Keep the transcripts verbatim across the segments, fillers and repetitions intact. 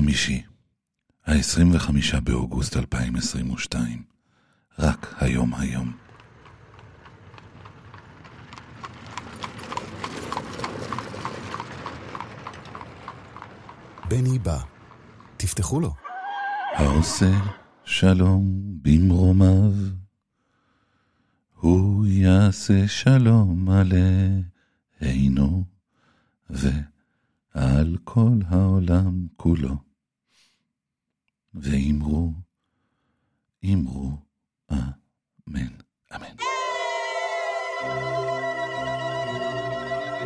חמישי, ה-עשרים וחמישה באוגוסט אלפיים עשרים ושתיים, רק היום היום. בני בא, תפתחו לו. העושה שלום במרומיו, הוא יעשה שלום עלינו ועל כל העולם כולו. ואמרו, אמרו, אמן, אמן.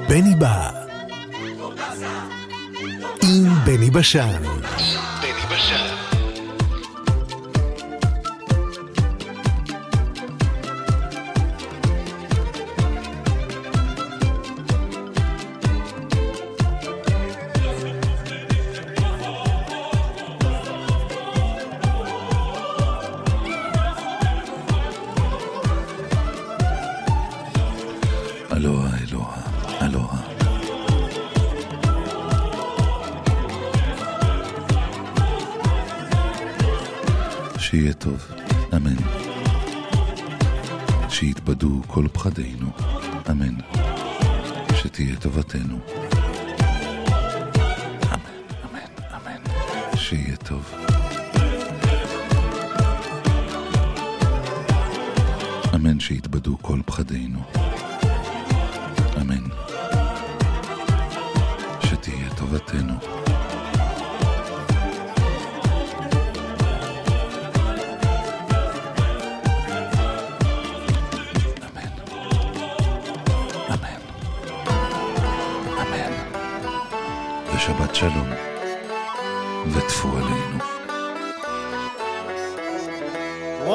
בני בא עם בני בשן. בני בשן. אלוהה, אלוהה, אלוהה. שיהיה טוב, אמן. שיתבדו כל פחדינו, אמן. שתהיה טובתנו, אמן, אמן, אמן. שיהיה טוב, אמן. שיתבדו כל פחדינו, אמן. שתהיה טובתנו, אמן, אמן, אמן. ושבת שלום וטפו עלינו.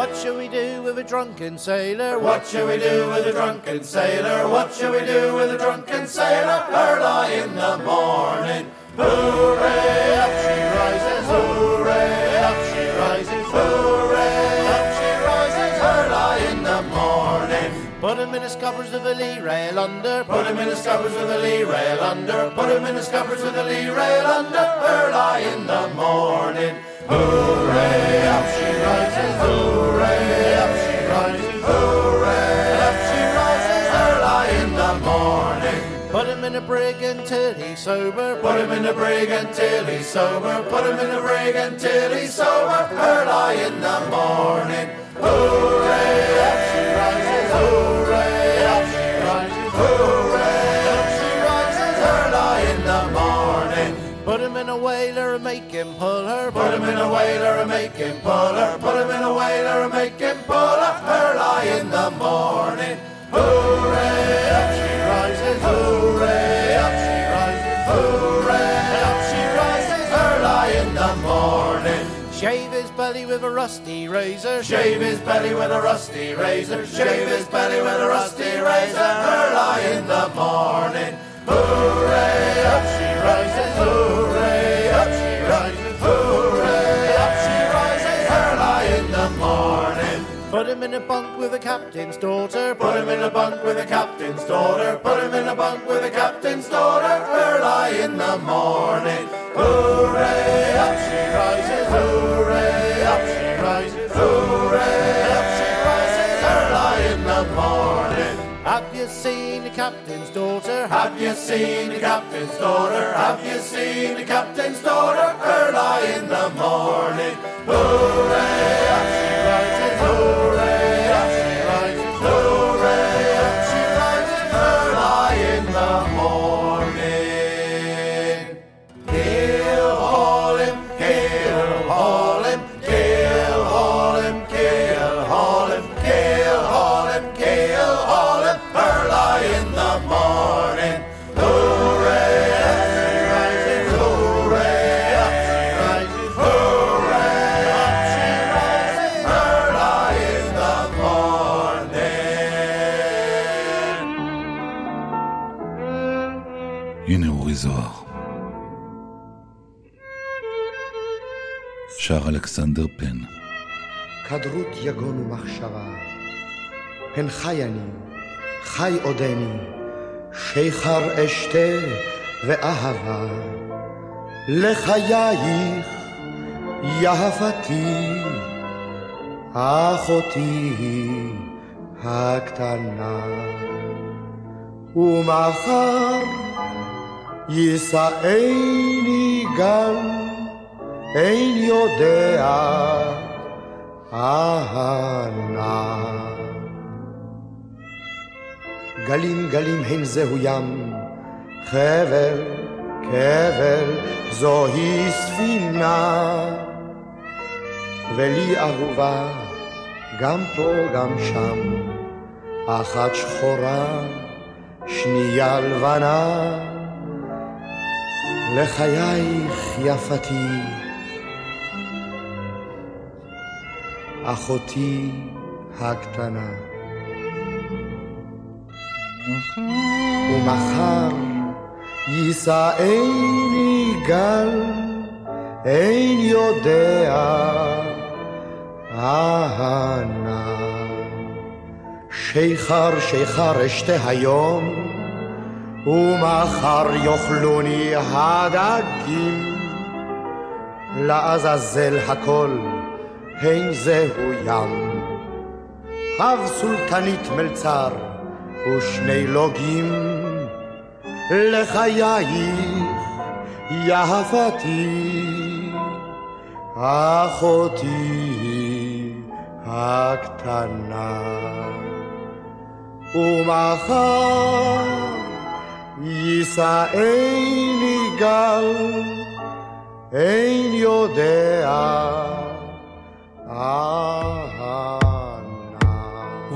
What shall we do with a drunken sailor? What shall we do with a drunken sailor? What shall we do with a drunken sailor? Early in the morning. Hooray, up she rises. Hooray, up she rises. Hooray, up she rises. Early in the morning. Put him in his scuppers with a lee rail under. Put him in his scuppers with a lee rail under. Put him in his scuppers with a lee rail under. Early in the morning. Hooray, up she rises, hooray, up she rises, hooray, up she rises, early in the morning. Put him in a brig until he's sober, put him in a brig until he's sober, put him in a brig until he's sober, early in the morning. Hooray, up she rises, hooray, up she rises, hooray, up she rises, early in the morning. Put him in a whaler and make him pull her. Put him in a whaler and make him pull her. Put him in a whaler and make him pull her. Early in the morning. Hooray, up she rises. Hooray, up she rises. Hooray, up she rises. Early in the morning. Shave his belly with a rusty razor. Shave his belly with a rusty razor. Shave his belly with a rusty razor. Early in the morning. Hooray, up she rises, hooray, up she rises, hooray, up she rises, early in the morning. Put him in a bunk with a captain's daughter, put him in a bunk with a captain's daughter, put him in a bunk with a captain's daughter, early in the morning. Hooray, up she rises, hooray, up she rises, hooray, up she rises, early in the morning. Have you seen the captain's daughter? Have you seen the captain's daughter? Have you seen the captain's daughter? Early in the morning. Hooray, up she rises. Hooray, up she rises. Hooray, up she rises. Early in the morning. Kill all him, kill all him, kill all him, kill all him, kill all him, kill all him. Early in the morning. Hooray, up she rises, hooray, up she rises, hooray, up she rises, early in the morning. הנה אורי זוהר שר אלכסנדר פן. כדרות יגון ומחשבה, הן חי אני, חי עודני, שיכר אשתה ואהבה, לחייך יפתי אחותי הקטנה, ומחר יישאני גם אין יודע אהנה. גלים גלים הן זהו ים, חבל קבל זוהי ספינה, ולי אהובה גם פה גם שם, אחת שחורה שנייה לבנה. לחייך יפתי אחותי הקטנה, ומחר יישאני גל אין יודע אהנה. שיכר שיכר אשתה היום, ומחר יאכלוני הדגים, לעזאזל הכל הן זהו ים, אב סולטנית מלצר ושני לוגים. לחייך יפתי אחותי הקטנה, ומחר יישאני גל אין יודע אהנה.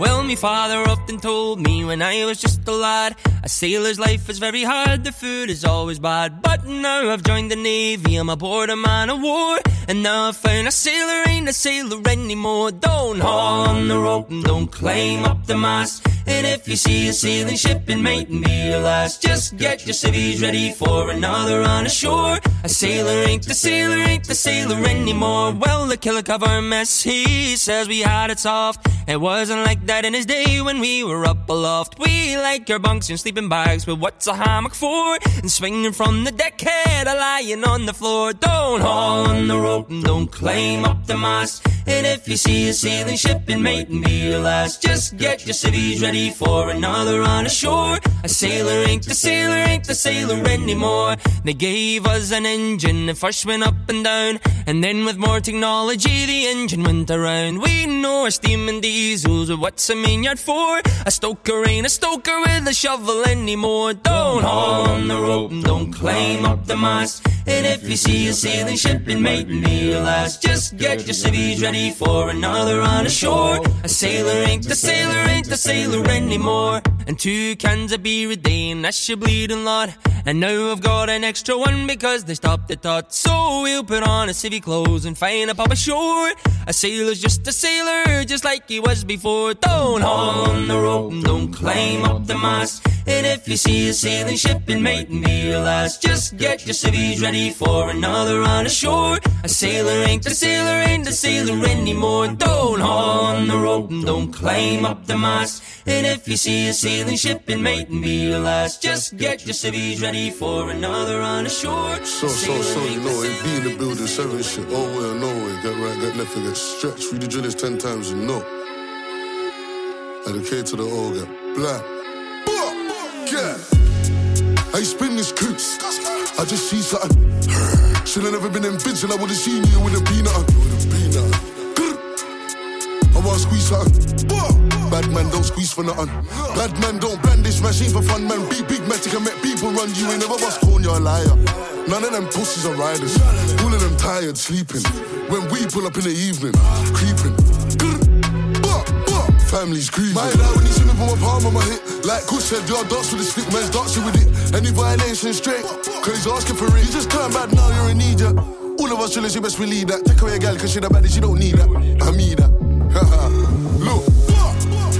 Well, my father often told me when I was just a lad, a sailor's life is very hard, the food is always bad. But now I've joined the Navy, I'm aboard a man of war, and now I've found a sailor ain't a sailor anymore. Don't haul on the rope and don't climb up the mast, and if you see a sailing ship it mightn't be your last. Just get your civvies ready for another on ashore, a sailor ain't the sailor ain't the sailor anymore. Well, the killer of our mess, he says we had it soft, it wasn't like that in his day when we were up aloft. We like our bunks and sleeping bags, but what's a hammock for? And swinging from the deckhead or lying on the floor. Don't haul on the rope and don't climb up the mast, and if you see a sailing ship it mightn't be your last. Just get your civvies ready for another on ashore, a sailor ain't the sailor ain't the sailor anymore. They gave us an engine, it first went up and down, and then with more technology the engine went around. We know our steam and diesels, but what's a main yard for? A stoker ain't a stoker with a shovel anymore. Don't haul on the rope and don't climb up the mast, and if you see a sailing ship it mightn't be your last. Just get your civvies ready for another on ashore, a sailor ain't the sailor ain't the sailor anymore. And two cans of beer a day and that's your bleeding lot, and now I've got an extra one because they stopped the tot. So we'll put on a civvy clothes and find a pub ashore, a sailor's just a sailor just like he was before. Don't haul on the rope and don't climb up the mast, and if you see a sailing ship it mightn't be your last. Just get your civvies ready for another on ashore, a sailor ain't the sailor ain't the sailor anymore. Don't haul on the rope and don't climb up the mast, and if you see a sailing ship it mightn't be your last. Just get your civvies ready for another on ashore. So so so you know it be in the building serving shit all way or no way, get right get left and get stretched. Read the drill is ten times and no, and the K to the O get black. Yeah. I spin this coupe, I just see something. Should have never been in bitch, and I would have seen you with a peanut. I want to squeeze something. Bad man don't squeeze for nothing. Bad man don't brandish machine for fun, man. Be big man, take and make people run. You ain't never was corn, you're a liar. None of them pussies are riders. All of them tired, sleeping. When we pull up in the evening, creeping. Family's grieving. My dad when he's in with my palm on my hip, like Kush said, y'all dance with the stick, man's dancing with it. Any violation straight, cause he's asking for it. You just turn bad now, you're in need, yeah. All of us chillers, you best believe that. Take away a gal cause she the baddest, you don't need that. I mean that. Look,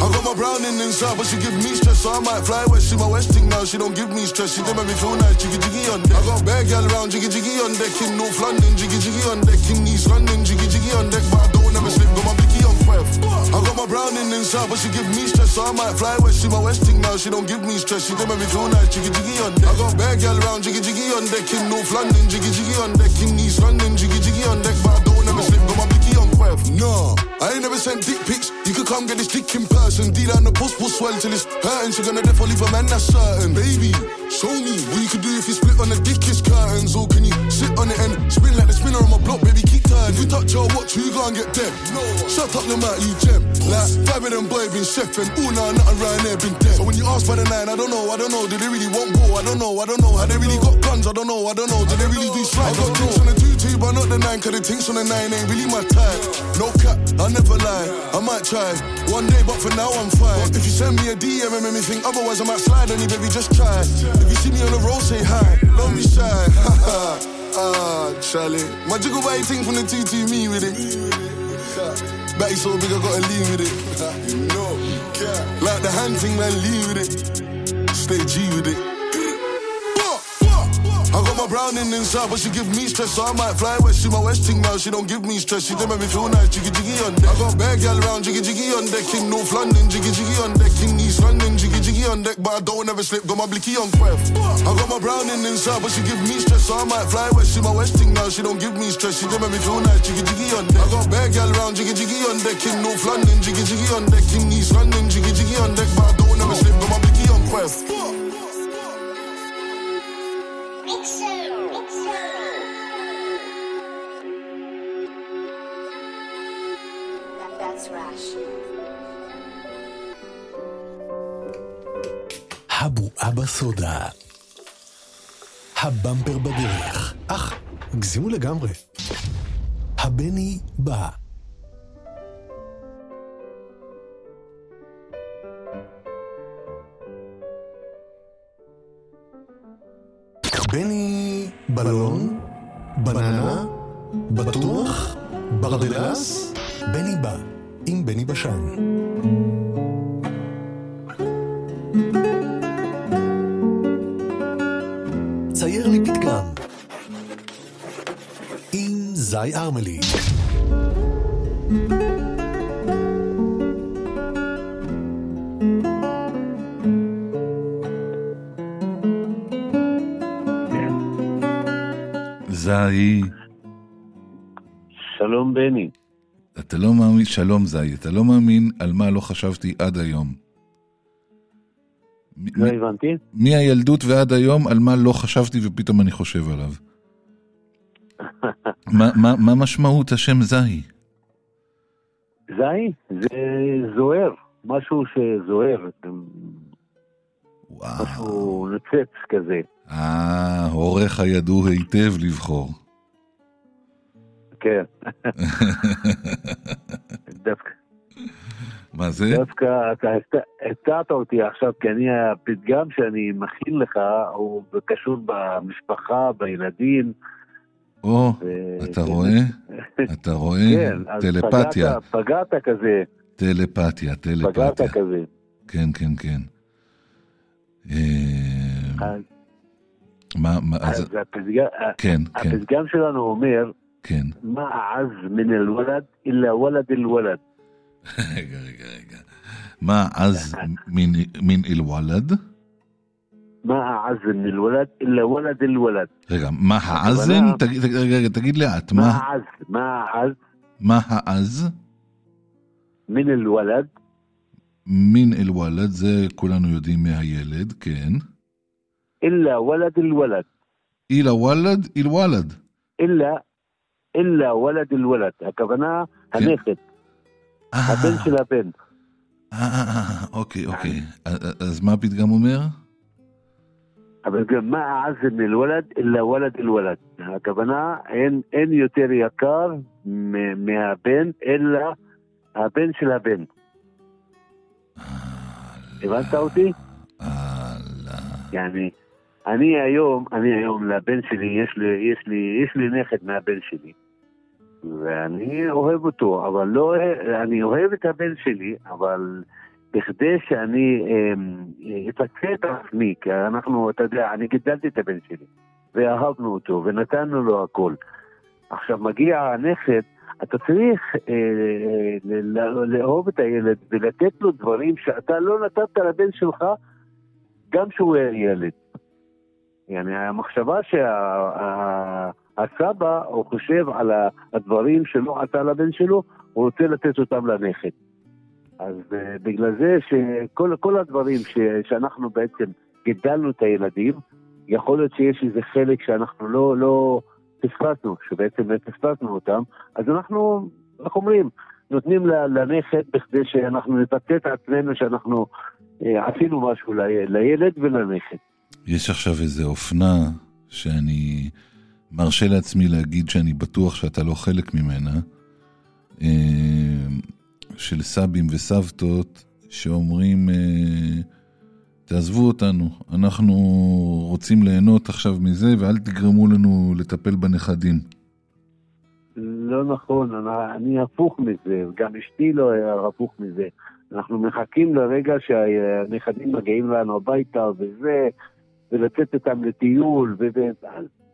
I got my brown in inside, but she give me stress, so I might fly west. She my westing now, she don't give me stress. She don't make me feel nice, jiggy jiggy on deck. I got bare gal round, jiggy jiggy on deck. In North London, jiggy jiggy on deck. In East London, jiggy jiggy on deck. But I don't ever slip, got my blicky on fire. myself. I got my browning inside, but she give me stress, so I might fly where she my westing now. She don't give me stress, she give me two night jiggy jiggy on deck. I got bad girl round jiggy jiggy on deck in North London, jiggy jiggy on deck in East London, jiggy jiggy on deck, but I don't ever slip with my blicky on fire. No, I ain't never sent dick pics. You could come get this dick in person. D down the puss puss swell till it's hurting. She gonna definitely leave a man that's certain. Baby, show me what you could do if you split on the dickish curtains, or can you sit on it and spin like the spinner on my block, baby? Keep turning. If you touch your watch, you go and get dead. No. Shut up, no matter you gem. Like five of them boy been chefing. Ooh, nah, nothing round there been dead. So when you ask for the nine, I don't know, I don't know. Do they really want war? I don't know, I don't know. Have they really got guns? I don't know, I don't know. Do they really do strikes? I got drinks on the two two, but not the nine, 'cause the tinks on the nine ain't really my type. No cap, I never lie. I might try one day, but for now I'm fine. If you send me a D M and make me think otherwise, I might slide on you, baby. Just try. If you see me on the road, say hi. Don't be shy. Ha ha. Ah, Charlie. My jiggle body thing from the T T, me with it. Batty so big, I gotta lean with it. You know, like the hand thing, man, lean with it. Stay G with it. I got my browning inside, but she give me stress, so I might fly where she my westing now. She don't give me stress, she don't make me feel nice, jiggy jiggy on deck. I got bad girl round, jiggy jiggy on deck in North London, jiggy jiggy on deck in East London, jiggy jiggy on deck, but I don't ever slip, got my blicky on fire. I got my browning inside, but she give me stress, so I might fly where she my westing now. She don't give me stress, she don't make me feel nice, jiggy jiggy on deck. I got bad girl round, jiggy jiggy on deck in North London, jiggy jiggy on deck in East London, jiggy jiggy on deck, but I don't ever slip, got my blicky on fire. אבו אבא סודה. הבמפר בדרך. אך, גזימו לגמרי. הבני בא. בני בלון, בננה, בטוח, ברדלס, בני בא. עם בני בשן. צייר לי פתגם עם זי ארמלי. זי, שלום בני. אתה לא מאמין, שלום זי, אתה לא מאמין על מה לא חשבתי עד היום. לא מ- הבנתי. מהילדות ועד היום, על מה לא חשבתי ופתאום אני חושב עליו. מה, מה, מה משמעות השם זי? זי? זה זוהר, משהו שזוהר. וואו. משהו נצץ כזה. אה, עורך הידוע היטב לבחור. כן. דווקא. מה זה? דווקא, אתה הצעת אותי עכשיו, כי אני, הפתגם שאני מכין לך, הוא קשור במשפחה, בילדים. או, אתה רואה? אתה רואה? טלפתיה. פגעת כזה. טלפתיה, טלפתיה. פגעת כזה. כן, כן, כן. מה, מה, אז... כן, כן. הפתגם שלנו אומר, כן. מה עז מן הולד, אלא הולד הולד. רגע, רגע, רגע. מה עז מן הולד? מה עז מן הולד, אלא הולד הולד. רגע, מה העזן? רגע, תגיד לאט. מה עז, מה עז? מה העז? מן הולד. מן הולד, זה כולנו יודעים מהילד, כן. אלא הולד הולד. אלא הולד הולד. אלא إلا ولد الولد הכוונה הנכד הבן של הבן. אוקיי, אוקיי. אז מה הפתגם אומר? הפתגם מה עז מן הולד אלא הולד הולד, הכוונה אין יותר יקר מהבן אלא הבן של הבן. הבנת אותי? יעני אני היום, אני היום לבן שלי, יש לי, יש לי, יש לי נכד מהבן שלי. ואני אוהב אותו, אבל לא, אני אוהב את הבן שלי, אבל בכדי שאני אפצה את עצמי, כי אנחנו, אתה יודע, אני גידלתי את הבן שלי, ואהבנו אותו, ונתנו לו הכל. עכשיו מגיע הנכד, אתה צריך לאהוב את הילד ולתת לו דברים שאתה לא נתת לבן שלך גם שהוא היה ילד. يعني המחשבה שהסבא הוא חושב על הדברים שלא עשה לבן שלו, הוא רוצה לתת אותם לנכד. אז בגלל זה שכל כל הדברים ש, שאנחנו בעצם גדלנו את הילדים, יכול להיות שיש איזה חלק שאנחנו לא, לא תפרטנו, שבעצם לא תפרטנו אותם, אז אנחנו, איך אומרים, נותנים לנכד בכדי שאנחנו נפתה את עצמנו שאנחנו אה, עשינו משהו לילד ולנכד. יש עכשיו איזו אופנה שאני מרשה לעצמי להגיד שאני בטוח שאתה לא חלק ממנה, של סבים וסבתות שאומרים תעזבו אותנו, אנחנו רוצים ליהנות עכשיו מזה ואל תגרמו לנו לטפל בנכדים. לא נכון, אני, אני הפוך מזה, גם אשתי לא הפוך מזה. אנחנו מחכים לרגע שהנכדים מגיעים לנו הביתה וזה, ולצאת איתם לטיול,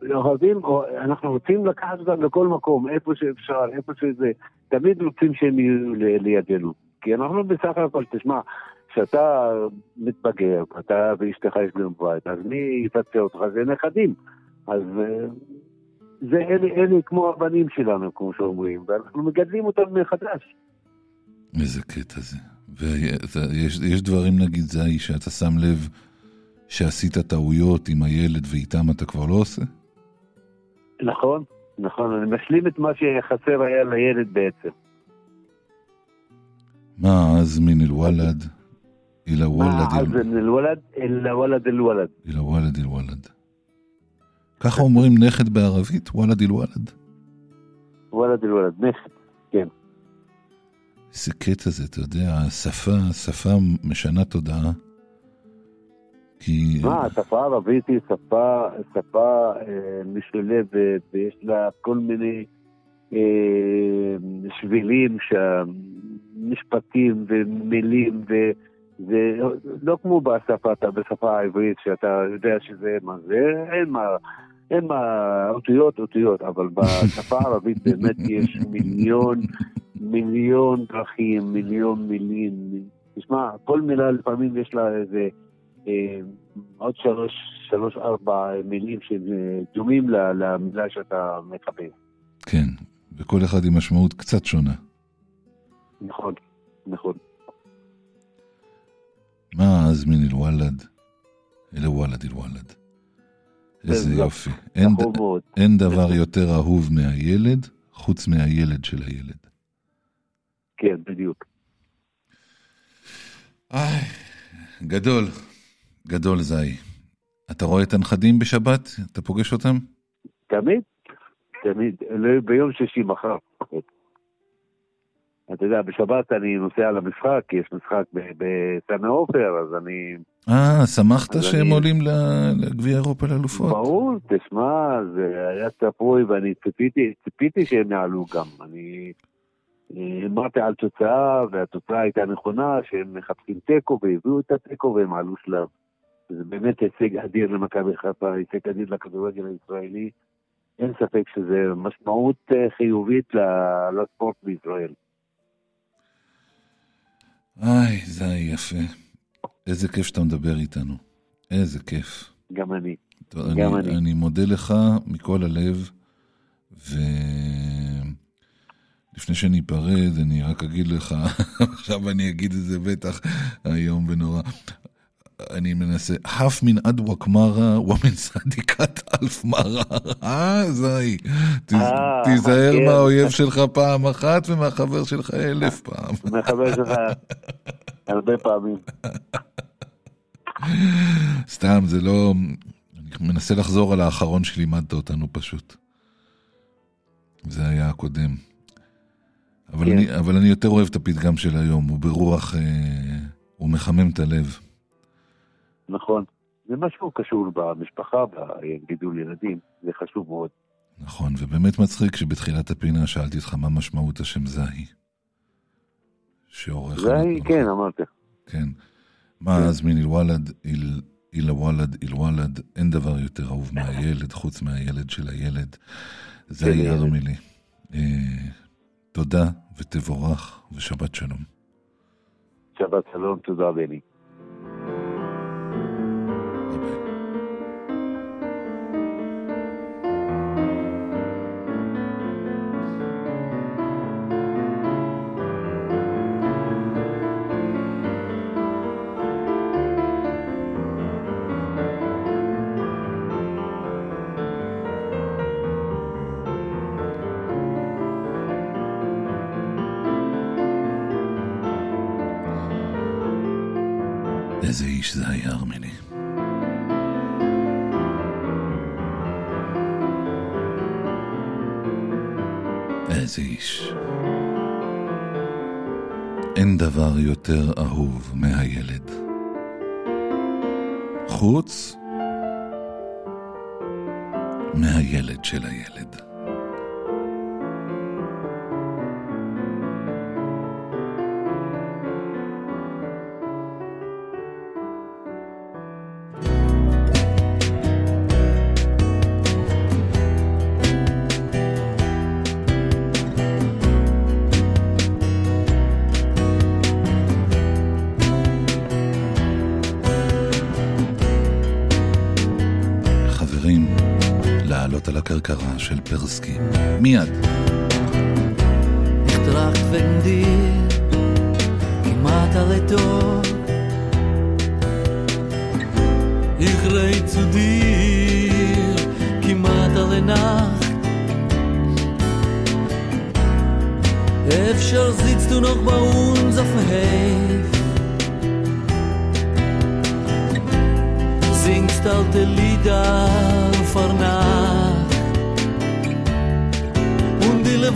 ואוהבים, אנחנו רוצים לקחת אותם לכל מקום, איפה שאפשר, איפה שזה, תמיד רוצים שהם יהיו לידינו. כי אנחנו בסך הכל, תשמע, כשאתה מתבגר, אתה ואשתך יש בן בית, אז מי יפצה אותך? זה נכדים. אז זה אלה, אלה כמו הבנים שלנו, כמו שאומרים, ואנחנו מגדלים אותם מחדש. איזה קטע זה. ויש, יש דברים, נגיד, זה שאתה שם לב, שעשית טעויות עם הילד ואיתם אתה כבר לא עושה? נכון, נכון. אני משלים את מה שחסר היה לילד בעצם. מה אז מן אל-וולד? מה אז מן אל-וולד? אל-וולד אל-וולד. אל-וולד אל-וולד. ככה אומרים נכד בערבית? וולד אל-וולד. וולד אל-וולד, נכד, כן. איזה קטע זה, אתה יודע, השפה, השפה משנה תודעה. כי... מה, השפה הערבית היא שפה, שפה אה, משולבת, ויש לה כל מיני אה, שבילים, משפטים ומילים, וזה לא כמו בשפה, אתה, בשפה העברית, שאתה יודע שזה מה זה, אין מה, אין מה, אותיות, אותיות, אבל בשפה הערבית באמת יש מיליון, מיליון דרכים, מיליון מילים, תשמע, כל מילה לפעמים יש לה איזה, עוד שלוש, שלוש, ארבע מילים שדומים למילה שאתה מחבר. כן, וכל אחד עם משמעות קצת שונה. נכון, נכון. מה אז מן אל-וולד? אל-וולד, אל-וולד. איזה יופי. אין דבר יותר אהוב מהילד, חוץ מהילד של הילד. כן, בדיוק. איי, גדול. גדול זי. אתה רואה את הנכדים בשבת? אתה פוגש אותם? תמיד, תמיד. ביום שישי מחר. אתה יודע, בשבת אני נוסע למשחק, כי יש משחק בסמי עופר, אז אני... אה, שמחת שהם אני... עולים לגביע אירופה לאלופות? ברור, תשמע, זה היה צפוי, ואני ציפיתי, ציפיתי שהם יעלו גם. אני... אמרתי על תוצאה, והתוצאה הייתה נכונה, שהם מחפשים טקו, והביאו את הטקו, והם עלו שלב. זה באמת הישג אדיר למכבי חיפה, הישג אדיר לכדורגל הישראלי. אין ספק שזה משמעות חיובית לספורט בישראל. איי, זה יפה. איזה כיף שאתה מדבר איתנו. איזה כיף. גם אני. טוב, גם אני, אני. אני מודה לך מכל הלב, ו... לפני שאני אפרד, אני רק אגיד לך, עכשיו אני אגיד את זה בטח, היום ונורא, אני מנסה, חף מן עד וקמרה, ומן סדיקת אלף מרה, אה, זי, תיזהר מהאויב שלך פעם אחת, ומהחבר שלך אלף פעם. מהחבר שלך הרבה פעמים. סתם, זה לא, אני מנסה לחזור על האחרון שלימדת אותנו פשוט. זה היה הקודם. אבל, כן. אני, אבל אני יותר אוהב את הפתגם של היום, הוא ברוח, אה, הוא מחמם את הלב. נכון, זה משהו קשור במשפחה, בגידול ילדים, זה חשוב מאוד. נכון, ובאמת מצחיק שבתחילת הפינה שאלתי אותך מה משמעות השם זהי. שעורך... זהי, כן, אמרתי. כן, מה כן. אז מן אל-וולד, אל-וולד, אל-וולד, אין דבר יותר אהוב מהילד, חוץ מהילד של הילד. זהי הרמילי. אה... תודה ותבורך ושבת שלום. שבת שלום, תודה בני. איזה איש זה היה ארמני. איזה איש. אין דבר יותר אהוב מהילד. חוץ מהילד של הילד. קרקרה של פרסקי מיד נכתרח ונדיר כמעט הרטוב יחרי צודיר כמעט הרנח אפשר זיצתו נוח באון זפהיף זינגסט על תלידה ופרנח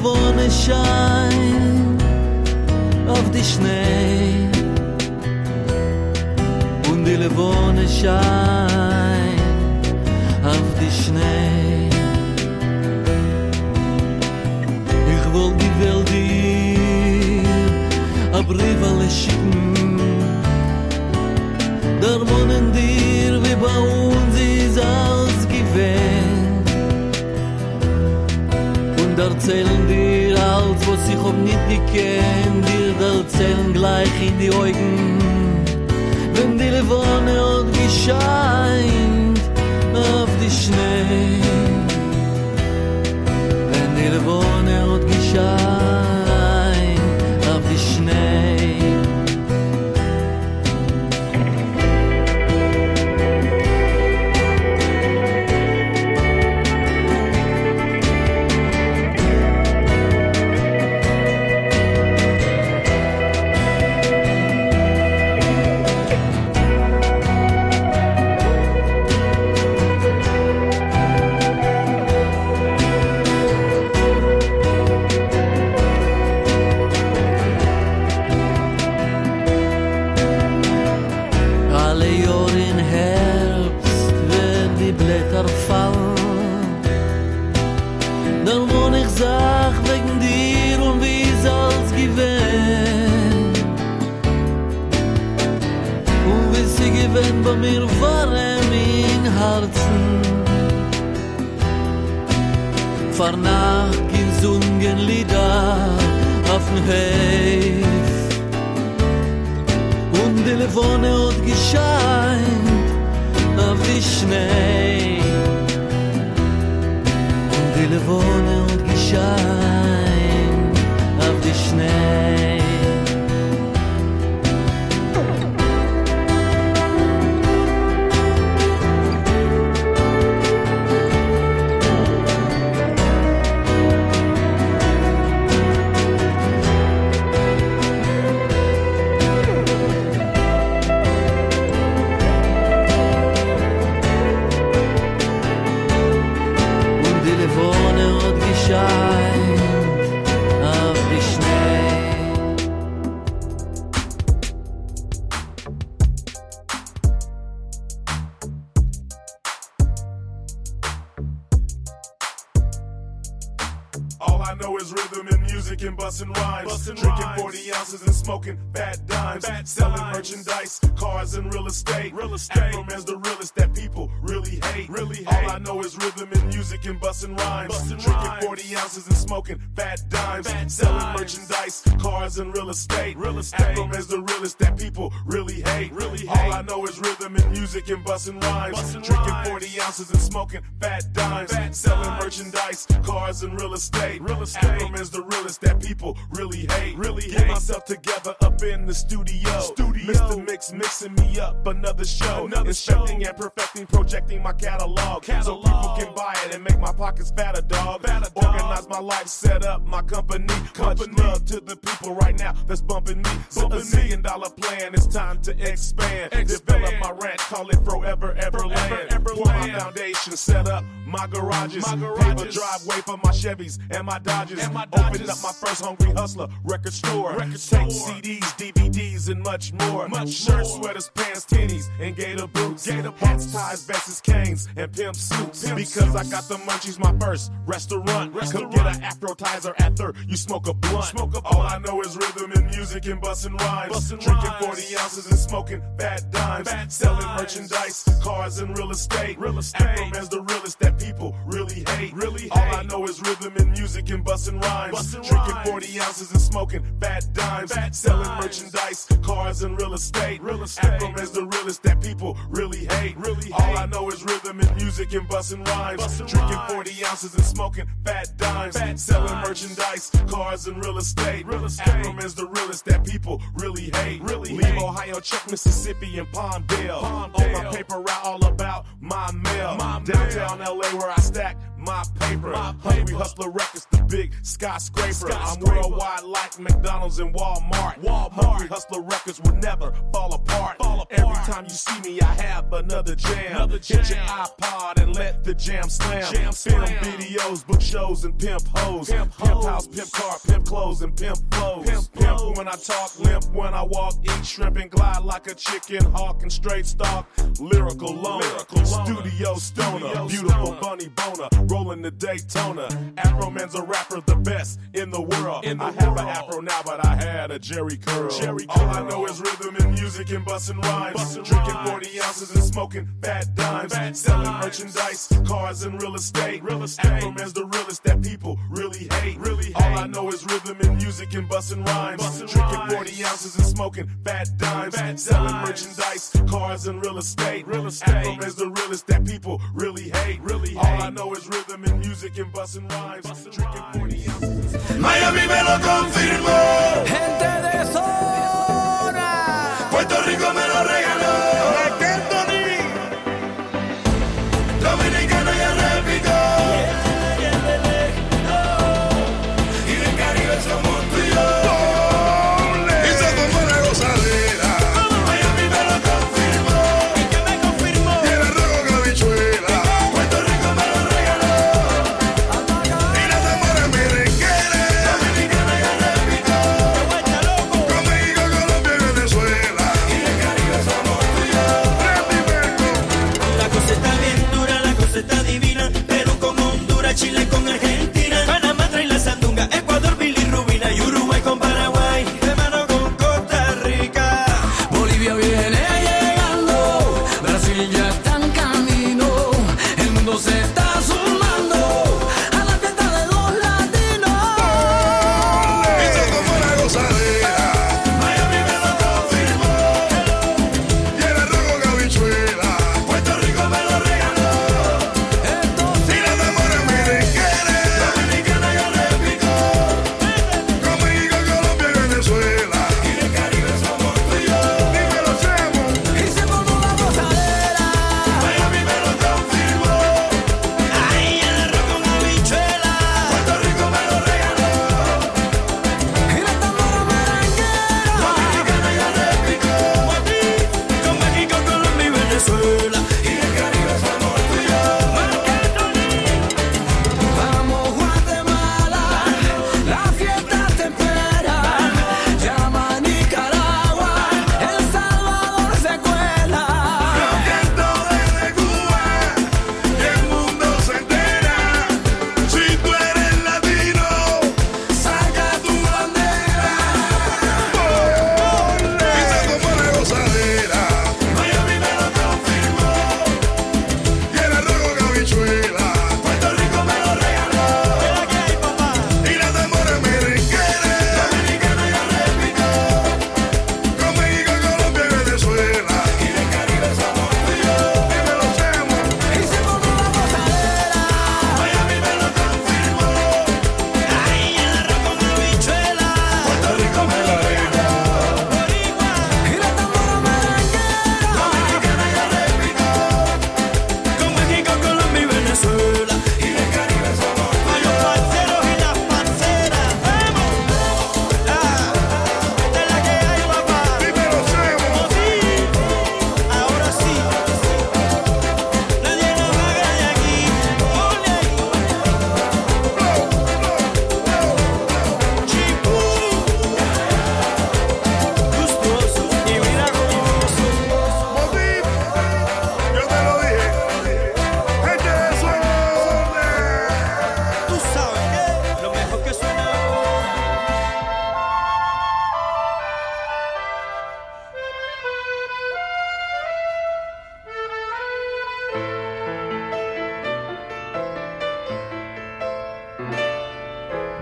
Wonne schein auf die Schnee und die Wonne schein auf die Schnee Ich wollt die Welt dir aber weil ich der Monden dir wie bei uns ist alles gewesen Erzählen dir alles, was ich hab nicht gekannt Dir erzählen gleich in die Augen Wenn die Levone hat gescheint Auf die Schnee Wenn die Levone hat gescheint Auf die Schnee All I know is rhythm and music and bussin' rhymes. Bussin' Drinking rhymes. forty ounces and smoking bad dimes. Bad Selling dimes. merchandise, cars and real estate. Real estate. Afro-man's the realest that people really hate. Really hate. All I know is rhythm and music and bussin' rhymes. Bussin' Drinking rhymes. forty ounces and smoking bad dimes. Bad Selling dimes. merchandise, cars and real estate. Real estate. Afro-man's the realest that people really hate. Really hate. All I know is rhythm and music and bussin' rhymes. Bussin' Drinking rhymes. forty ounces and smoking bad dimes. Bad Selling dimes. merchandise, cars and real estate. Real estate. Afro-man's the realest that people really hate. Really hate. Get myself together up in the studio. Studio. Mister Mix mixing me up another show. Another Inspecting show. and perfecting, projecting my catalog. catalog. So people can buy it and make my pockets fatter, dog. Fatter, dog. Organize my life, set up my company. company. Much love to the people right now that's bumping me. Bumping a million dollar plan, it's time to expand. expand. Develop my rant, call it Forever Everland. Pour my foundation, set up my garages. My garages. Pave a driveway for my Chevys and My Dodgers. and my Dodgers opened up my first Hungry Hustler record store. Record store. Take C Ds, D V Ds, and much more. Much Shirts, more. sweaters, pants, tinnies, and gator boots. Gator hats, ties, vests, canes, and pimp suits. Pimp because suits. I got the munchies, my first restaurant. restaurant. Come get an Afrotizer after you smoke a blunt. Smoke a blunt. All I know is rhythm and music and bussin' rhymes. Bussin' Drinking rhymes. forty ounces and smoking bad dimes. Bad Selling dimes. merchandise, cars, and real estate. Real estate. Afro-man's the realest that people really hate. Really hate. All I know is rhythm and music. Music and bussin' rhymes, bussin' drinking rhymes. forty ounces and smoking bad dimes, bad selling dimes. merchandise, cars and real estate. Real estate. Afro-man's the realest that people really hate. Really hate. All I know is rhythm and music and bussin' rhymes, bussin' drinking rhymes. forty ounces and smoking bad dimes, bad selling dimes. merchandise, cars and real estate. Real estate. Afro-man's the realest that people really hate. Really Leave hate. Ohio, check Mississippi and Palmdale. Palmdale. On my paper route, all about my mail. My Downtown mail. L A where I stack my paper. My paper. Hungry Hustler Records. The big skyscraper. skyscraper. I'm worldwide like McDonald's and Walmart. Walmart. Hungry Hustler Records will never fall apart. fall apart. Every time you see me, I have another jam. Another jam. Hit your iPod and let the jam slam. Jam slam. Film videos, book shows, and pimp hoes. Pimp, pimp hoes. House, pimp car, pimp clothes, and pimp flows. Pimp, pimp, pimp when I talk, limp when I walk. Eat shrimp and glide like a chicken hawk and straight stalk. Lyrical loner. Lyrical loner. Studio stoner. Studio Beautiful stoner. bunny boner. Rolling the Daytona. Afro-man's a rapper, the best in the world. In the I have world. an afro now, but I had a Jerry curl. Jerry curl. All I know is rhythm and music and bussin' rhymes. Bussin' Drinking rhymes. forty ounces and smoking bad dimes. Bad Selling dimes. merchandise, cars and real estate. Real estate. Afro-man's the realest that people really hate. Really hate. All I know is rhythm and music and bussin' rhymes. Bussin' Drinking rhymes. forty ounces and smoking bad dimes. Bad Selling dimes. merchandise, cars and real estate. Real estate. Afro-man's the realest that people really hate. Really hate. All I know is rhythm and music and bussin' rhymes. Bussin' Miami me lo confirmó, gente de zona, Puerto Rico me lo regaló, la Cantoni, Dominicana ya repito, yeah, yeah, yeah, oh. y del Caribe somos tú y yo, oh, y se tomó la gozadera, oh. Miami me lo confirmó, y que me confirmó, y el arroz con habichuela, Puerto Rico me lo regaló, y la tambora merenguera, Dominicana ya repito.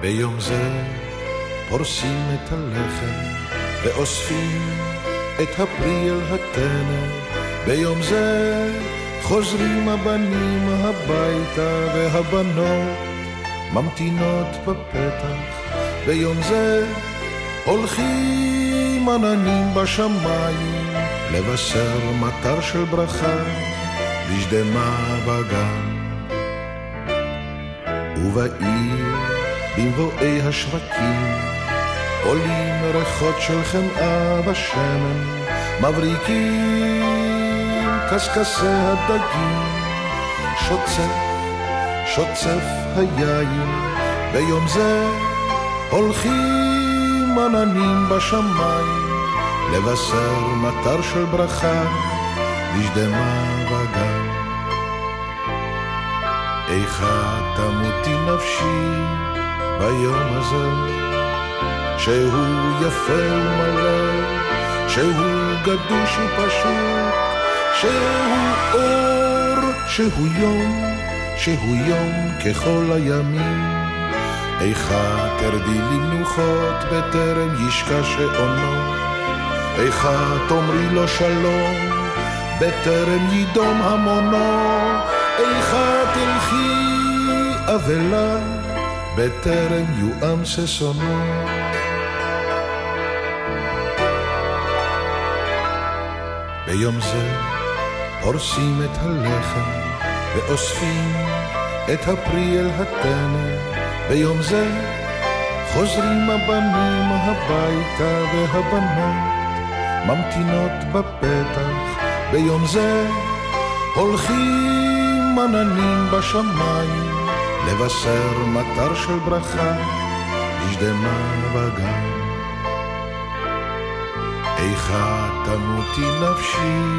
ביום זה פורסים את הלחם ואוספים את הפרי אל התנא. ביום זה חוזרים הבנים הביתה והבנות ממתינות בפתח. ביום זה הולכים עננים בשמיים לבשר מטר של ברכה לשדמה בגן ובעיר. במבואי השווקים עולים ריחות של חמאה בשמן, מבריקים קסקסי הדגים, שוצף שוצף היין. ביום זה הולכים עננים בשמיים לבשר מטר של ברכה לשדמה בגן. איכה תמותי נפשי ביום הזה שהוא יפה ומלא, שהוא גדוש ופשוט, שהוא אור, שהוא יום, שהוא יום ככל הימים. איכה תרדי למנוחות בטרם ישקע שעונו, איכה תאמרי לו שלום בטרם ידום המונו, איכה תלכי אבלה בטרם יועם ששונו. ביום זה פורסים את הלחם ואוספים את הפרי אל התנא. ביום זה חוזרים הבנים הביתה והבנות ממתינות בפתח. ביום זה הולכים עננים בשמיים לבשר מטר של ברכה לשדמה בגן. איכה תמותי נפשי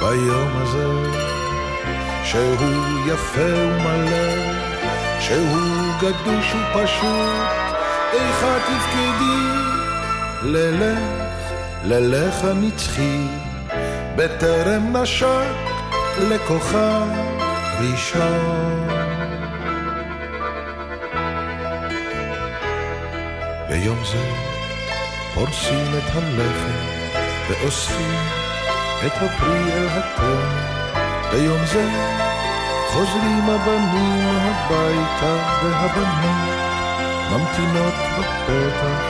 ביום הזה שהוא יפה ומלא, שהוא גדוש ופשוט, איכה תפקדי ללך ללך הנצחי בטרם נשק לכוכב ראשון. ביום זה פורסים את הלחם ואוספים את הפרי אל התנא. ביום זה חוזרים הבנים הביתה והבנות ממתינות בפתח.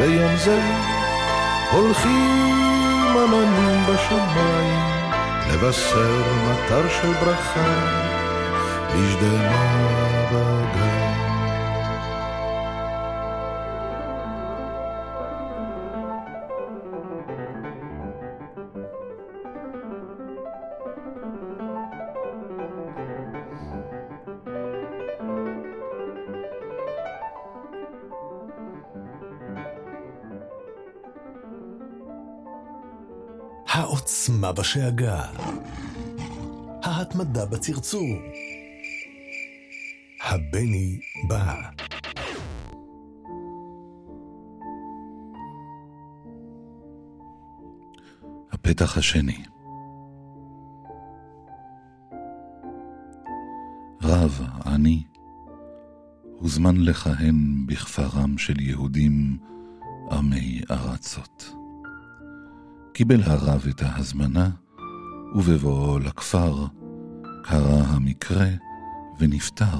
ביום זה הולכים עננים בשמיים לבשר מטר של ברכה לשדמה בגן. העוצמה בשאגה, ההתמדה בצרצור, הבני בא. הפתח השני. רב עני הוזמן לכהן בכפרם של יהודים עמי ארצות. קיבל הרב את ההזמנה, ובבואו לכפר קרה המקרה ונפטר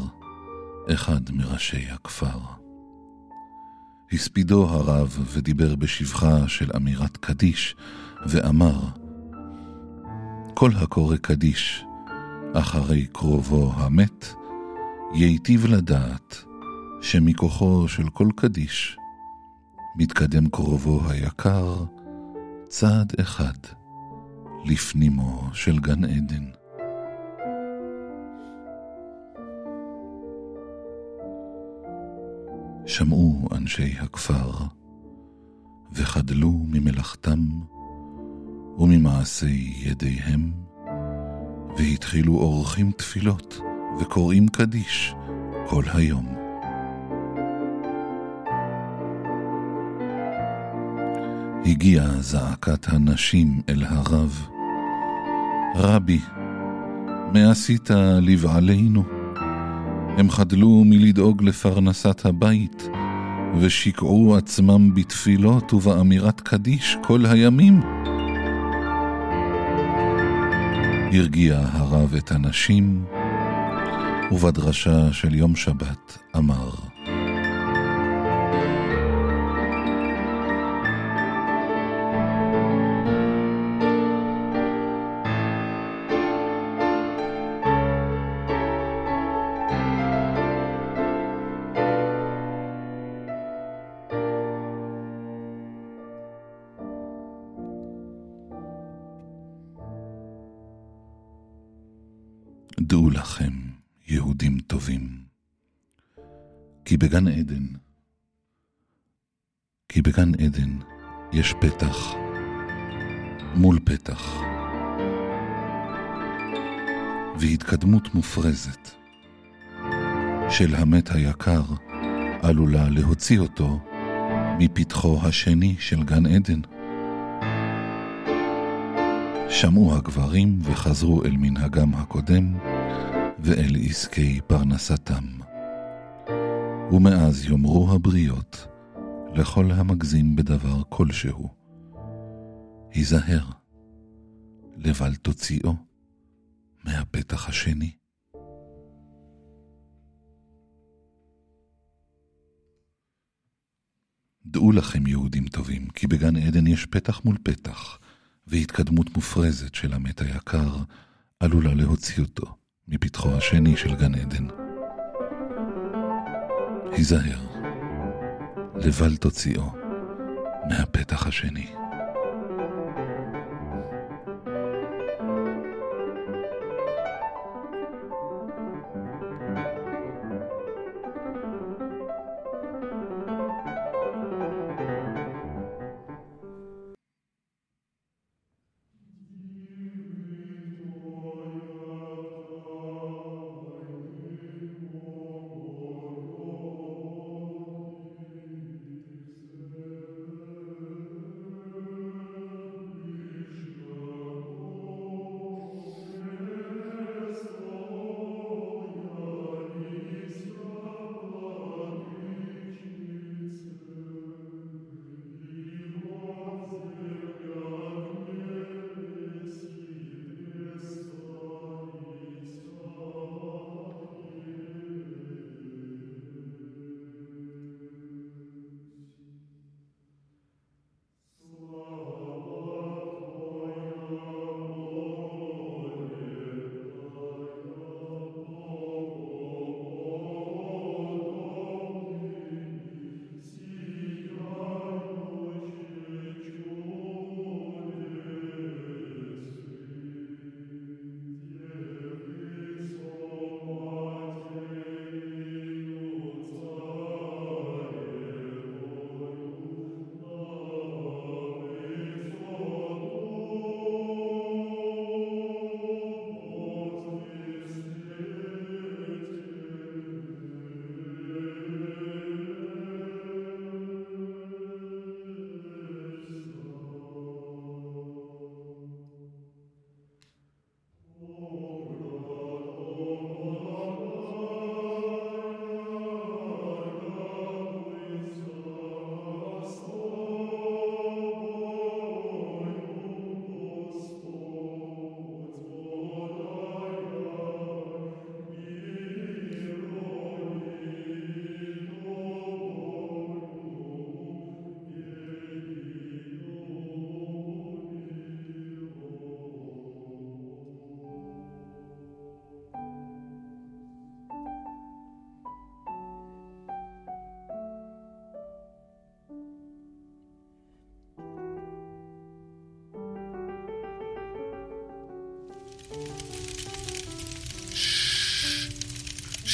אחד מראשי הכפר. הספידו הרב ודיבר בשבחה של אמירת קדיש, ואמר: כל הקורא קדיש אחרי קרובו המת, ייטיב לדעת שמכוחו של כל קדיש מתקדם קרובו היקר צעד אחד לפנימו של גן עדן. שמעו אנשי הכפר וחדלו ממלאכתם וממעשי ידיהם, והתחילו עורכים תפילות וקוראים קדיש כל היום. הגיעה זעקת הנשים אל הרב: רבי, מה עשית לבעלינו? הם חדלו מלדאוג לפרנסת הבית, ושיקעו עצמם בתפילות ובאמירת קדיש כל הימים. הרגיע הרב את הנשים, ובדרשה של יום שבת אמר: דעו לכם, יהודים טובים, כי בגן עדן, כי בגן עדן יש פתח מול פתח, והתקדמות מופרזת של המת היקר עלולה להוציא אותו מפתחו השני של גן עדן. שמעו הגברים וחזרו אל מנהגם הקודם ואל עסקי פרנסתם. ומאז יאמרו הבריות לכל המגזים בדבר כלשהו: היזהר, לבל תוציאו מהפתח השני. דעו לכם, יהודים טובים, כי בגן עדן יש פתח מול פתח, והתקדמות מופרזת של המת היקר עלולה להוציא אותו מפתחו השני של גן עדן. היזהר, לבל תוציאו מהפתח השני.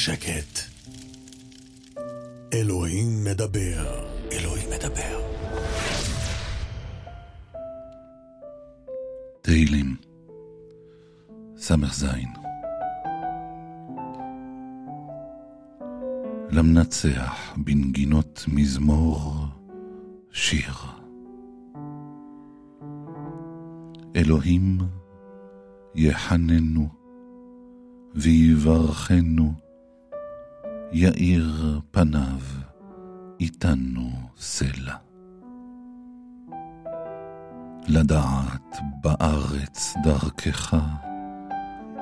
שקט. אלוהים מדבר. אלוהים מדבר. תהילים סמך זין. למנצח בנגינות מזמור שיר. אלוהים יחננו ויברכנו יאיר פניו איתנו סלע. לדעת בארץ דרכך,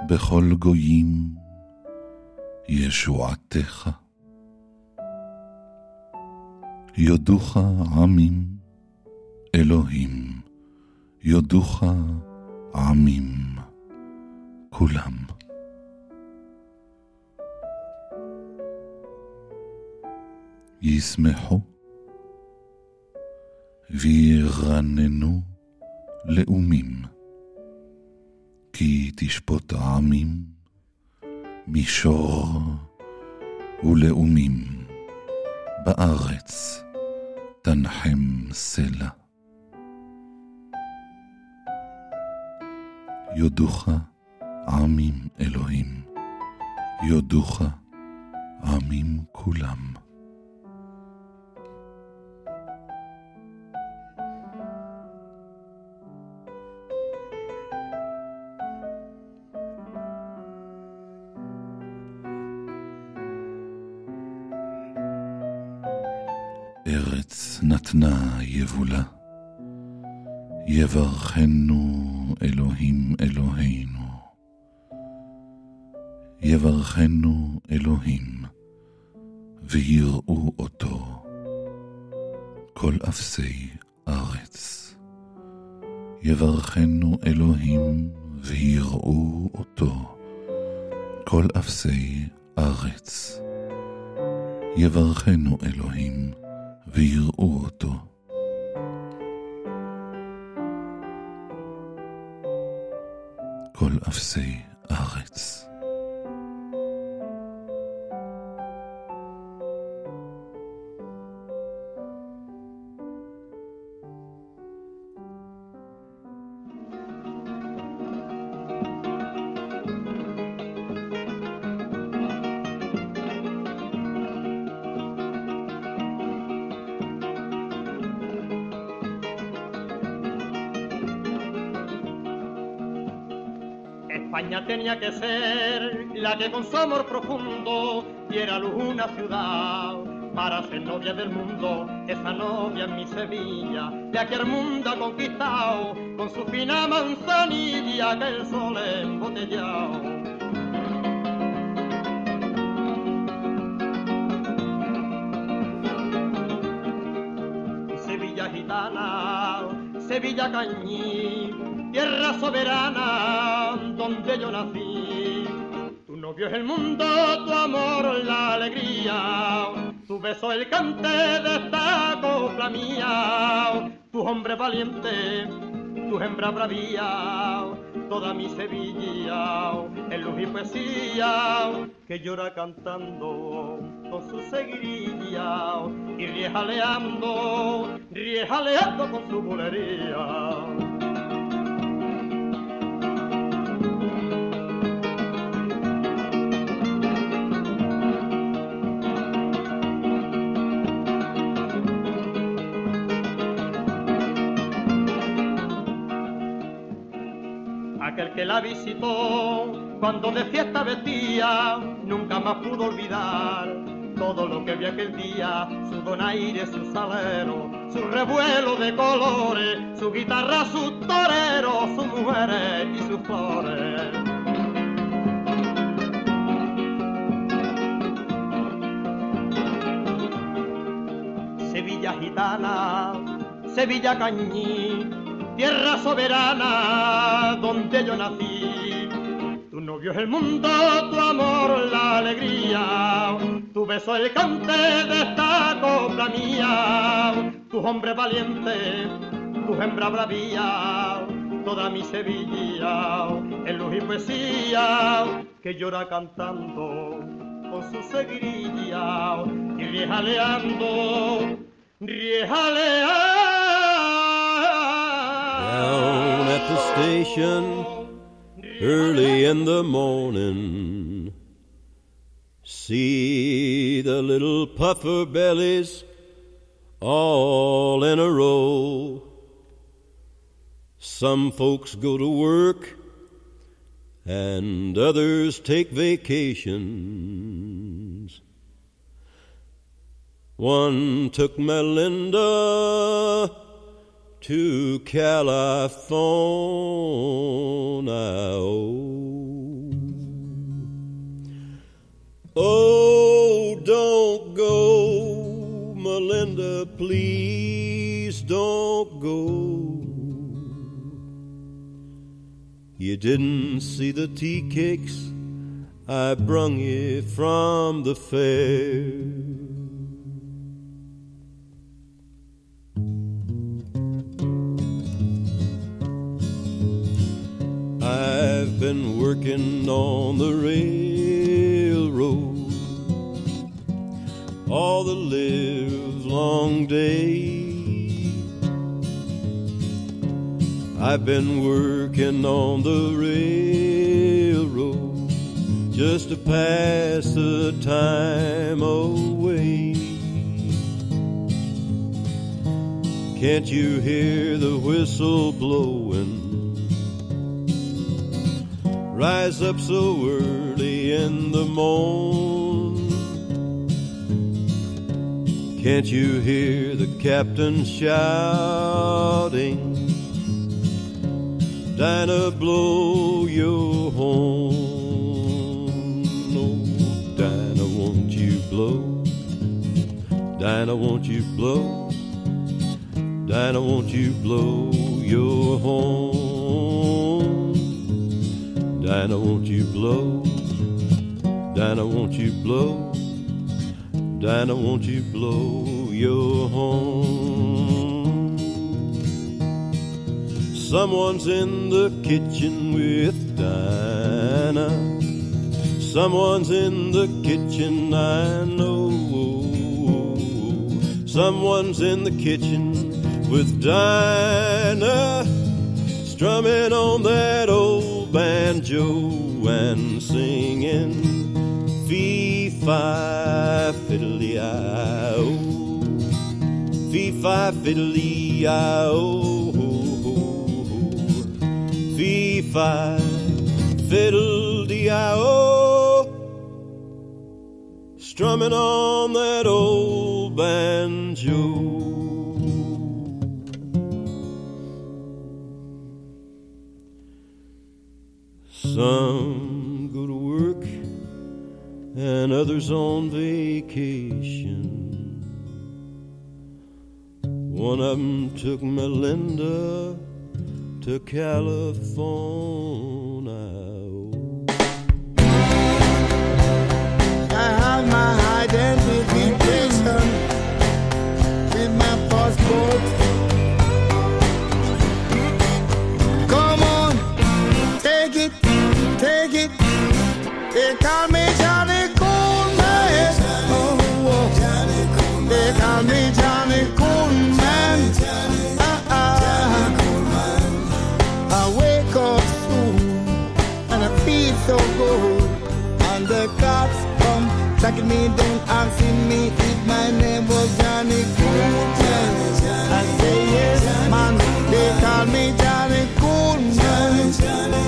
בכל גויים ישועתך. יודוך עמים, אלוהים, יודוך עמים, כולם. ישמחו וירננו לאומים, כי תשפוט עמים מישור ולאומים, בארץ תנחם סלע. יודוך עמים, אלוהים, יודוך עמים, כולם. ארץ נתנה יבולה, יברכנו אלוהים אלוהינו, יברכנו אלוהים ויראו אותו כל אפסי ארץ. יברכנו אלוהים ויראו אותו כל אפסי ארץ. יברכנו אלוהים ויראו אותו. כל אפסי ארץ. España tenía que ser la que con su amor profundo diera luz una ciudad para ser novia del mundo. Esa novia es mi Sevilla, de aquel mundo ha conquistado con su fina manzanilla que el sol embotellao. Sevilla gitana, Sevilla cañí, tierra soberana donde yo nací. Tu novio es el mundo, tu amor la alegría, tu beso el cante de esta copla mía, tu hombre valiente, tu hembra bravía, toda mi Sevilla en luz y poesía, que llora cantando con su seguirilla y riejaleando, riejaleando con su bulería. Aquel que la visitó cuando de fiesta vestía nunca más pudo olvidar todo lo que vi aquel día, su donaire, su salero, su revuelo de colores, su guitarra, su torero, sus mujeres y sus flores. Sevilla gitana, Sevilla cañí, tierra soberana donde yo nací. Tu novio es el mundo, tu amor la alegría, tu beso el cante de esta copla mía, tu hombre valiente, tu hembra bravía, toda mi Sevilla en luz y poesía, que llora cantando con su seguirilla y riejaleando, riejaleando. Down at the station, early in the morning, see the little puffer bellies all in a row. Some folks go to work and others take vacations. One took Melinda to California. Oh, oh don't go, Melinda, please don't go. You didn't see the tea cakes I brung you from the fair. I've been working on the railroad all the live long day. I've been working on the railroad just to pass the time away. Can't you hear the whistle blowing? Rise up so early in the morn. Can't you hear the captain shouting, Dinah, blow your horn. Oh, Dinah, won't you blow? Dinah, won't you blow? Dinah, won't you blow your horn? Dinah, won't you blow? Dinah, won't you blow? Dinah, won't you blow your horn? Someone's in the kitchen with Dinah. Someone's in the kitchen, I know. Someone's in the kitchen with Dinah, strumming on that old banjo and singing fee-fi fiddly-i-oh, fee-fi fiddly-i-oh, fee-fi fiddly-i-oh, strumming on that old banjo. Some go to work and others on vacation. One of them took Melinda to California. I have my identification with my passport. Take it, they call me Johnny Cool Man. Oh, oh. They call me Johnny Cool Man. Ah, ah. I wake up soon and I feel so good. And the cops come tracking me down, asking me if my name was Johnny Cool Man. I say yes, man. They call me Johnny Cool Man. They call me Johnny Cool Man.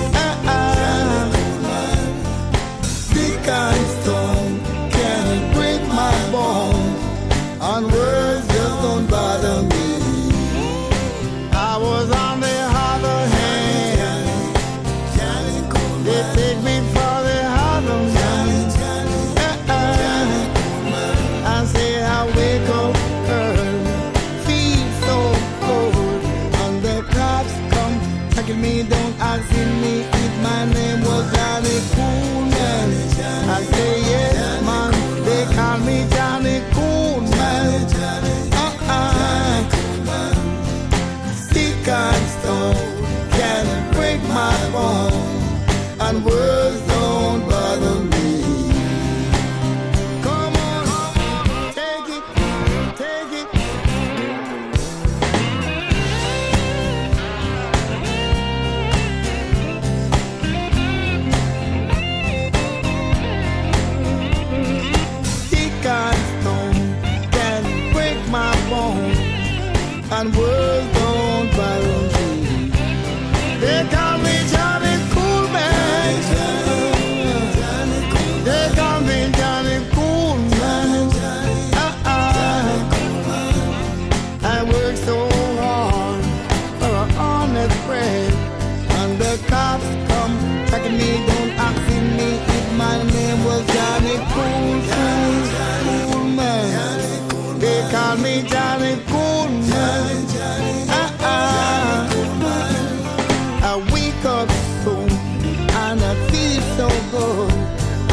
Ah, ah. Johnny, Johnny Goodman. Ah ah. I wake up soon and I feel so good.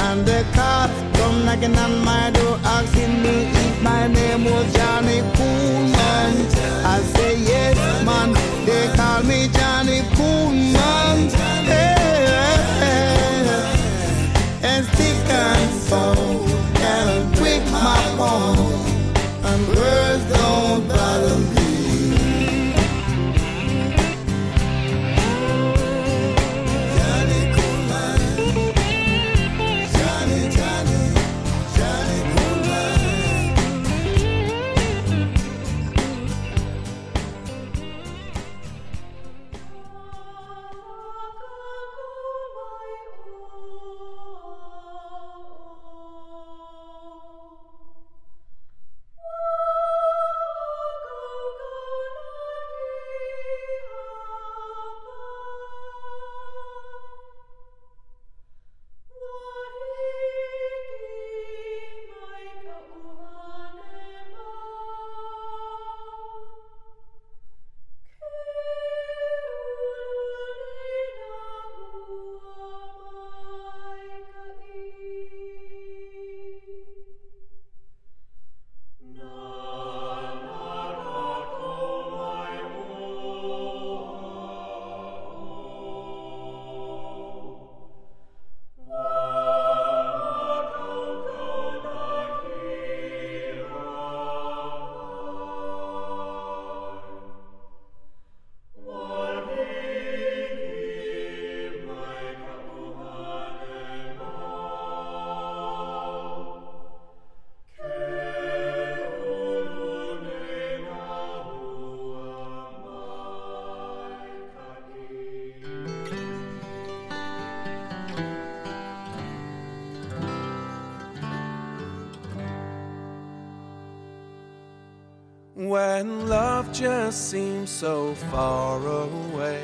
And the cops come knocking on my door, asking me if my name was Johnny Goodman. I say yes, man. They call me Johnny Goodman. Hey. And stick and stone and break my bones, and words don't bother me. Johnny Coleman, Johnny, Johnny, Johnny Coleman. When love just seems so far away.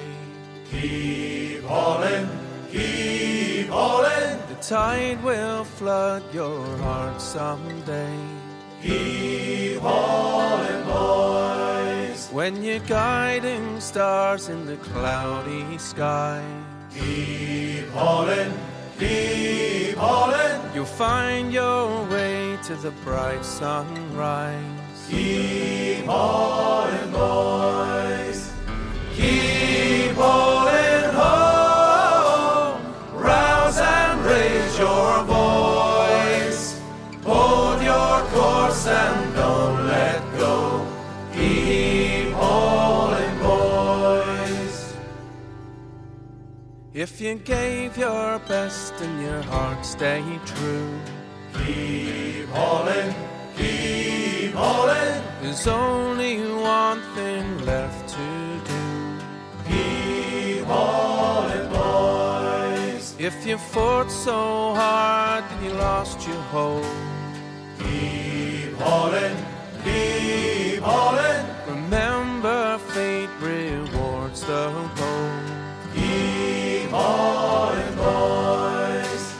Keep hauling, keep hauling. The tide will flood your heart someday. Keep hauling, boys. When you're guiding stars in the cloudy sky. Keep hauling, keep hauling. You'll find your way to the bright sunrise. Keep hauling, boys. Keep hauling home. Rouse and raise your voice. Hold your course and don't let go. Keep hauling, boys. If you gave your best and your heart stayed true. Keep hauling, keep hauling. There's only one thing left to do. Keep hauling, boys. If you fought so hard and you lost your hope. Keep hauling, keep hauling. Remember, fate rewards the bold. Keep hauling, boys.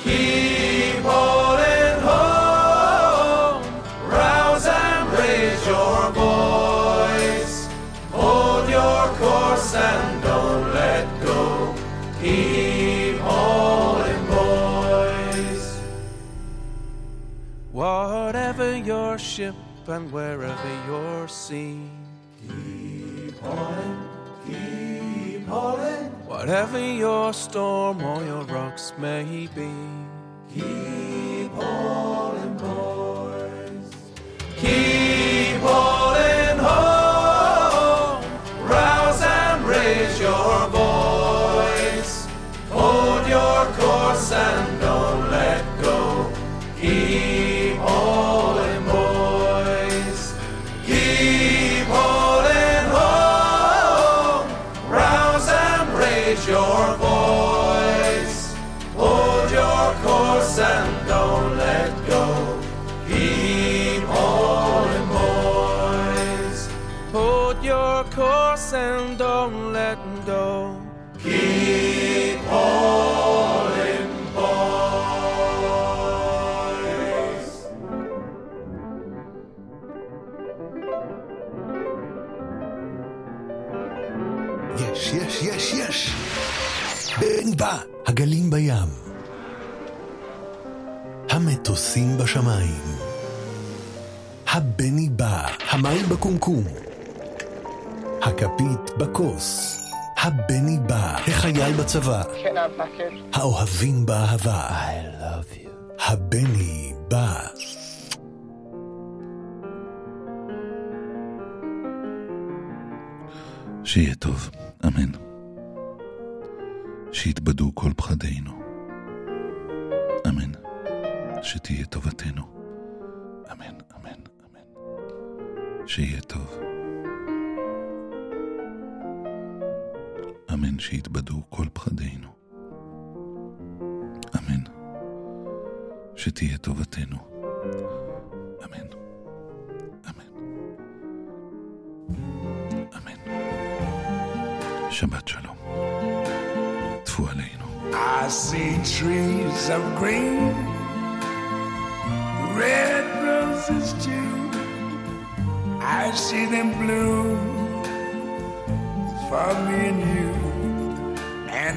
Keep hauling. And don't let go. Keep hauling, boys. Whatever your ship and wherever your sea. Keep hauling, keep hauling. Whatever your storm or your rocks may be. Keep hauling, boys. Keep hauling home. Rouse and raise your voice. Hold your course and don't let go. Keep hauling, boys. Keep hauling home. Rouse and raise your voice. Hold your course and don't let go. Keep hauling, boys. Hold your course and don't let go. Keep hauling, boys. יש, יש, יש, יש. בני בא, הגלים בים, המטוסים בשמיים, הבני בא, המים בקומקום, הכפית בכוס, הבני בא, החייל בצבא, האוהבים באהבה, I love you. הבני בא. שיהיה טוב, אמן. שיתבדו כל פחדינו, אמן. שתהיה טובתנו, אמן, אמן, אמן. שיהיה טוב, אמן. שיתבדו כל פחדינו, אמן. שתהיה טובתנו, אמן, אמן, אמן. שבת שלום. תפו עלינו. I see trees of green, red roses too, I see them blue for me and you, and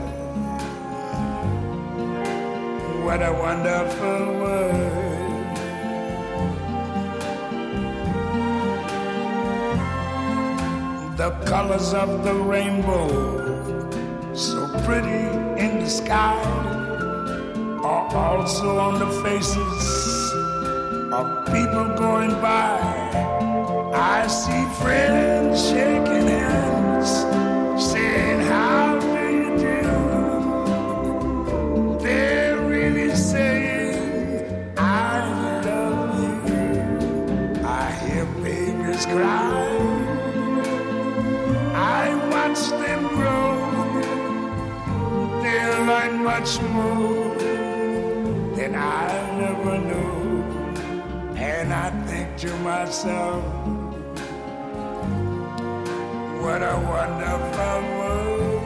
what a wonderful world. The colors of the rainbow, so pretty in the sky, are also on the faces of people going by. I see friends shaking hands, saying how do you do. They're really saying I love you. I hear babies cry, I watch them grow, they'll learn much more than I never knew, and I think to myself, what a wonderful world.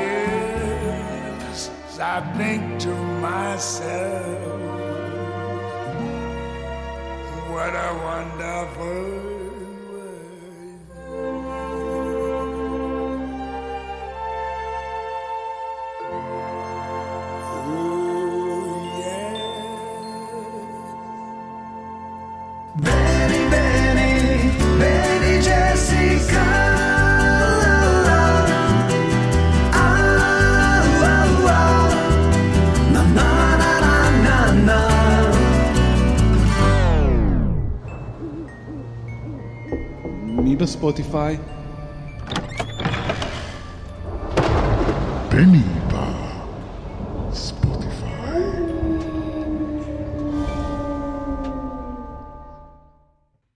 Yes, I think to myself, what a wonderful בספוטיפיי. בני